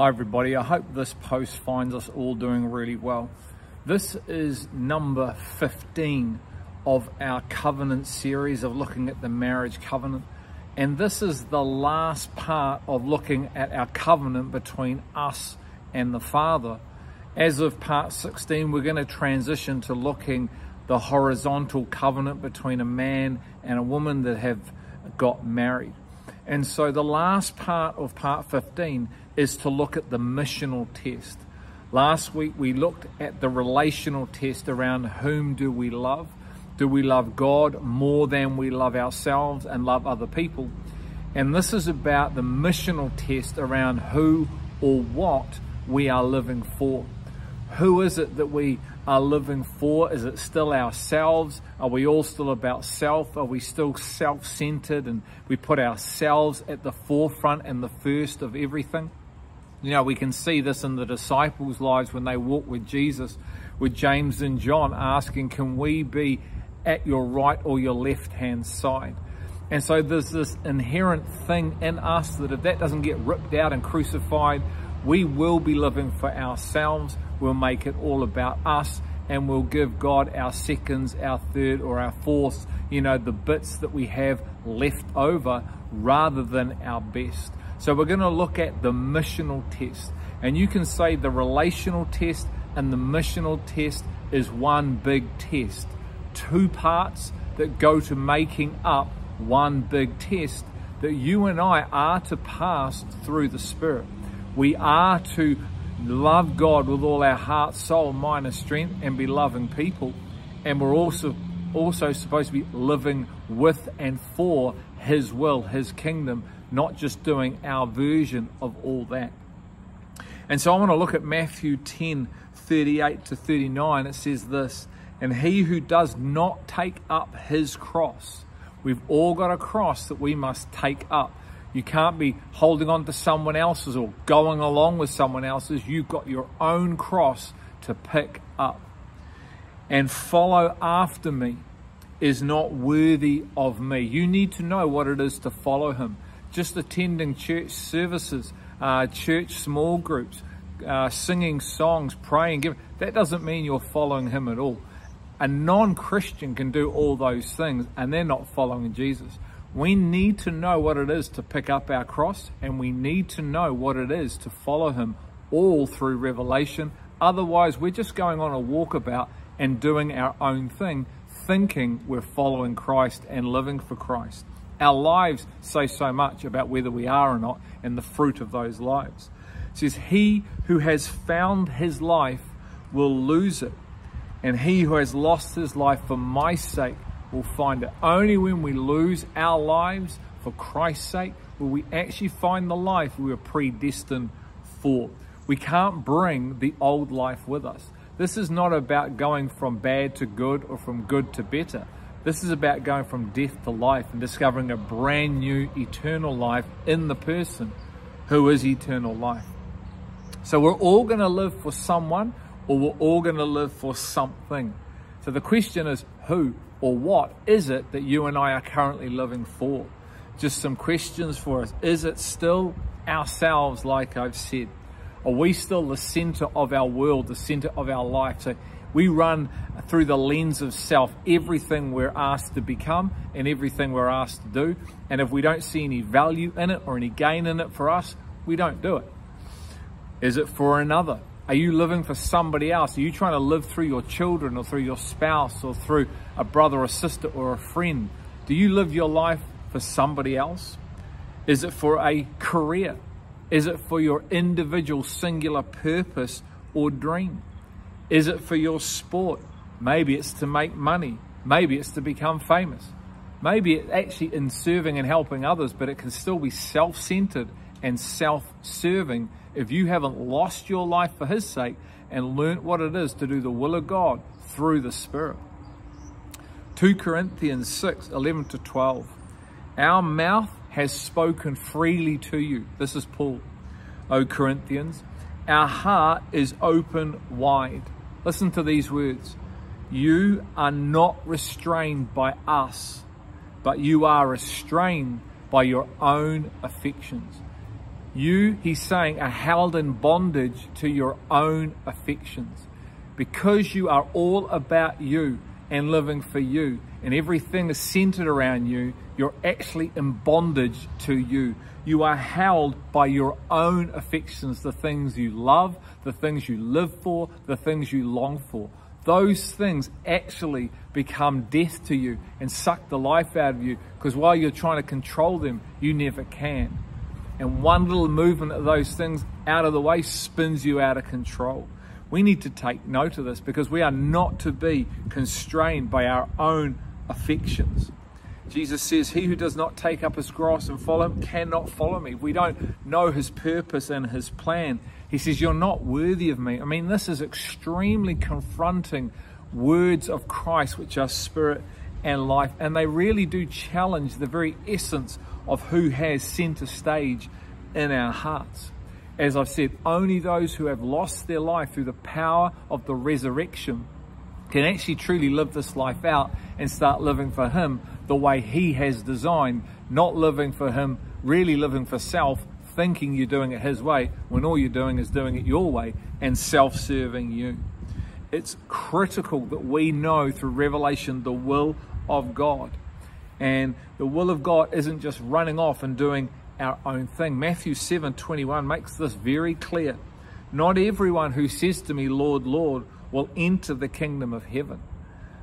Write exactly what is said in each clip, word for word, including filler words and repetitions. Hi everybody, I hope this post finds us all doing really well. This is number fifteen of our covenant series of looking at the marriage covenant. And this is the last part of looking at our covenant between us and the Father. As of part sixteen, we're going to transition to looking at the horizontal covenant between a man and a woman that have got married. And so the last part of part fifteen is to look at the missional test. Last week we looked at the relational test around whom do we love? Do we love God more than we love ourselves and love other people? And this is about the missional test around who or what we are living for. Who is it that we are living for? Is it still ourselves? Are we all still about self? Are we still self-centered and we put ourselves at the forefront and the first of everything? You know, we can see this in the disciples' lives when they walk with Jesus, with James and John asking, can we be at your right or your left-hand side? And so there's this inherent thing in us that if that doesn't get ripped out and crucified, we will be living for ourselves. We'll make it all about us and we'll give God our seconds, our third or our fourth, you know, the bits that we have left over rather than our best. So we're going to look at the missional test, and you can say the relational test and the missional test is one big test. Two parts that go to making up one big test that you and I are to pass through the Spirit. We are to love God with all our heart, soul, mind and strength and be loving people. And we're also also supposed to be living with and for His will, His kingdom, not just doing our version of all that. And so I want to look at Matthew ten, thirty-eight to thirty-nine. It says this, and he who does not take up his cross. We've all got a cross that we must take up. You can't be holding on to someone else's or going along with someone else's. You've got your own cross to pick up. And follow after me is not worthy of me. You need to know what it is to follow him. Just attending church services, uh, church small groups, uh, singing songs, praying, giving, that doesn't mean you're following him at all. A non-Christian can do all those things and they're not following Jesus. We need to know what it is to pick up our cross, and we need to know what it is to follow him all through revelation. Otherwise, we're just going on a walkabout and doing our own thing, thinking we're following Christ and living for Christ. Our lives say so much about whether we are or not and the fruit of those lives. It says, he who has found his life will lose it, and he who has lost his life for my sake we'll find it. Only when we lose our lives for Christ's sake will we actually find the life we were predestined for. We can't bring the old life with us. This is not about going from bad to good or from good to better. This is about going from death to life and discovering a brand new eternal life in the person who is eternal life. So we're all going to live for someone, or we're all going to live for something. So the question is, who or what is it that you and I are currently living for? Just some questions for us. Is it still ourselves, like I've said? Are we still the center of our world, the center of our life? So we run through the lens of self, everything we're asked to become and everything we're asked to do. And if we don't see any value in it or any gain in it for us, we don't do it. Is it for another? Are you living for somebody else? Are you trying to live through your children or through your spouse or through a brother or sister or a friend? Do you live your life for somebody else? Is it for a career? Is it for your individual singular purpose or dream? Is it for your sport? Maybe it's to make money. Maybe it's to become famous. Maybe it's actually in serving and helping others, but it can still be self-centered and self-serving if you haven't lost your life for his sake and learnt what it is to do the will of God through the Spirit. two Corinthians six, eleven to twelve. Our mouth has spoken freely to you. This is Paul. O Corinthians, our heart is open wide. Listen to these words. You are not restrained by us, but you are restrained by your own affections. You, he's saying, are held in bondage to your own affections, because you are all about you and living for you, and everything is centered around you. You're actually in bondage to you. You are held by your own affections, the things you love, the things you live for, the things you long for. Those things actually become death to you and suck the life out of you, because while you're trying to control them, you never can. And one little movement of those things out of the way spins you out of control. We need to take note of this, because we are not to be constrained by our own affections. Jesus says, he who does not take up his cross and follow him cannot follow me. We don't know his purpose and his plan. He says, you're not worthy of me. I mean, this is extremely confronting words of Christ, which are spirit and life. And they really do challenge the very essence of who has center stage in our hearts. As I've said, only those who have lost their life through the power of the resurrection can actually truly live this life out and start living for him the way he has designed, not living for him, really living for self, thinking you're doing it his way when all you're doing is doing it your way and self-serving you. It's critical that we know through revelation the will of God. And the will of God isn't just running off and doing our own thing. Matthew seven twenty-one makes this very clear. Not everyone who says to me, Lord, Lord, will enter the kingdom of heaven,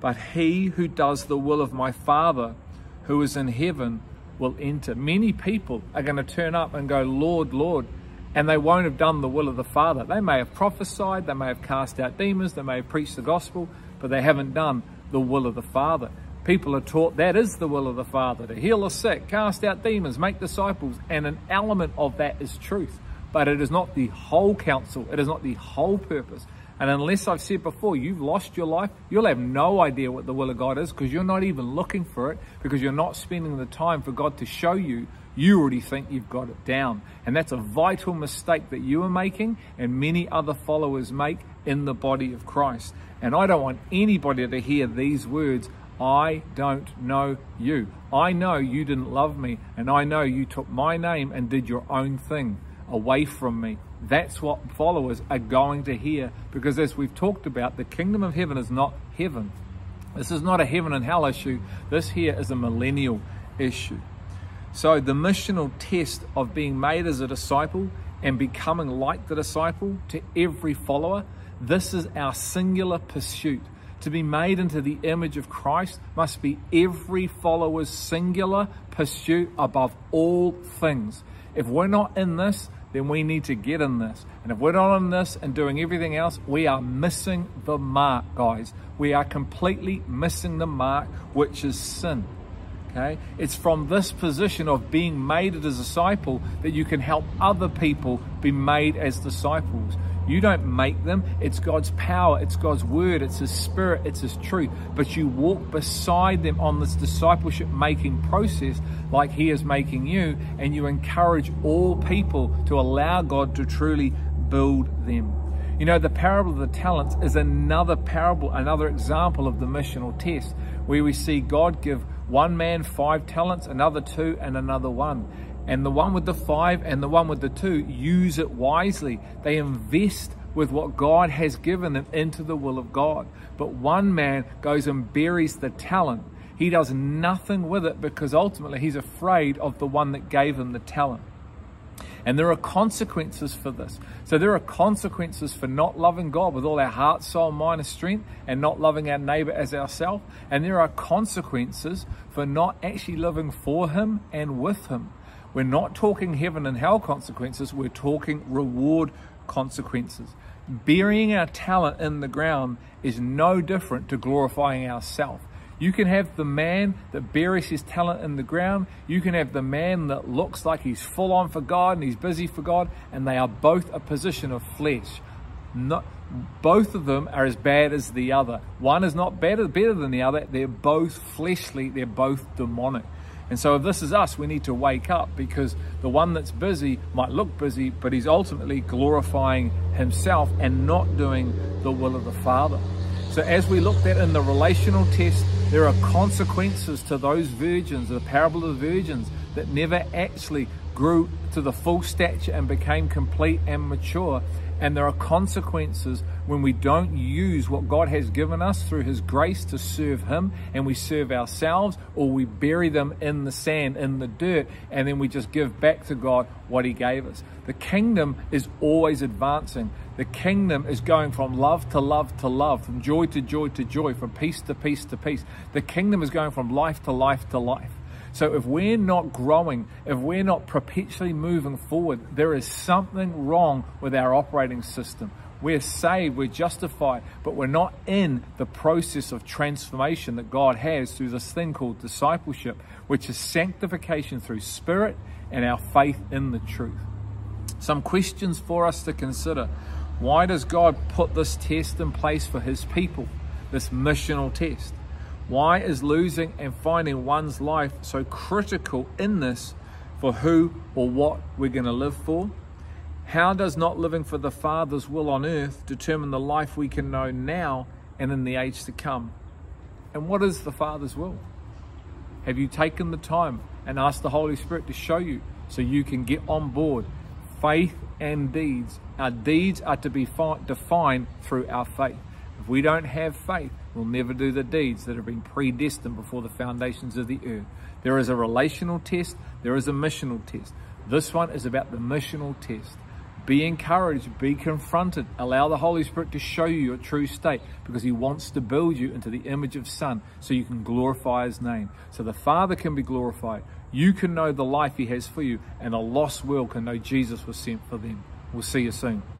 but he who does the will of my Father who is in heaven will enter. Many people are going to turn up and go, Lord, Lord, and they won't have done the will of the Father. They may have prophesied, they may have cast out demons, they may have preached the gospel, but they haven't done the will of the Father. People are taught that is the will of the Father, to heal the sick, cast out demons, make disciples, and an element of that is truth. But it is not the whole counsel, it is not the whole purpose. And unless, I've said before, you've lost your life, you'll have no idea what the will of God is, because you're not even looking for it, because you're not spending the time for God to show you. You already think you've got it down. And that's a vital mistake that you are making and many other followers make in the body of Christ. And I don't want anybody to hear these words, I don't know you. I know you didn't love me, and I know you took my name and did your own thing away from me. That's what followers are going to hear, because as we've talked about, the kingdom of heaven is not heaven. This is not a heaven and hell issue. This here is a millennial issue. So the missional test of being made as a disciple and becoming like the disciple to every follower, this is our singular pursuit. To be made into the image of Christ must be every follower's singular pursuit above all things. If we're not in this, then we need to get in this. And if we're not in this and doing everything else, we are missing the mark, guys. We are completely missing the mark, which is sin. Okay? It's from this position of being made as a disciple that you can help other people be made as disciples. You don't make them. It's God's power. It's God's word. It's his spirit. It's his truth. But you walk beside them on this discipleship making process like he is making you, and you encourage all people to allow God to truly build them. You know, the parable of the talents is another parable, another example of the missional test, where we see God give one man five talents, another two, and another one. And the one with the five and the one with the two use it wisely. They invest with what God has given them into the will of God. But one man goes and buries the talent. He does nothing with it, because ultimately he's afraid of the one that gave him the talent. And there are consequences for this. So there are consequences for not loving God with all our heart, soul, mind, and strength, and not loving our neighbor as ourselves. And there are consequences for not actually living for him and with him. We're not talking heaven and hell consequences, we're talking reward consequences. Burying our talent in the ground is no different to glorifying ourselves. You can have the man that buries his talent in the ground, you can have the man that looks like he's full on for God and he's busy for God, and they are both a position of flesh. Not, both of them are as bad as the other. One is not better, better than the other, they're both fleshly, they're both demonic. And so if this is us, we need to wake up, because the one that's busy might look busy, but he's ultimately glorifying himself and not doing the will of the Father. So as we looked at in the relational test, there are consequences to those virgins, the parable of the virgins, that never actually grew to the full stature and became complete and mature. And there are consequences when we don't use what God has given us through his grace to serve him, and we serve ourselves, or we bury them in the sand, in the dirt, and then we just give back to God what he gave us. The kingdom is always advancing. The kingdom is going from love to love to love, from joy to joy to joy, from peace to peace to peace. The kingdom is going from life to life to life. So if we're not growing, if we're not perpetually moving forward, there is something wrong with our operating system. We're saved, we're justified, but we're not in the process of transformation that God has through this thing called discipleship, which is sanctification through spirit and our faith in the truth. Some questions for us to consider. Why does God put this test in place for his people, this missional test? Why is losing and finding one's life so critical in this for who or what we're going to live for? How does not living for the Father's will on earth determine the life we can know now and in the age to come? And what is the Father's will? Have you taken the time and asked the Holy Spirit to show you so you can get on board? Faith and deeds. Our deeds are to be defined through our faith. If we don't have faith, we'll never do the deeds that have been predestined before the foundations of the earth. There is a relational test. There is a missional test. This one is about the missional test. Be encouraged. Be confronted. Allow the Holy Spirit to show you your true state, because he wants to build you into the image of Son so you can glorify his name. So the Father can be glorified. You can know the life he has for you, and a lost world can know Jesus was sent for them. We'll see you soon.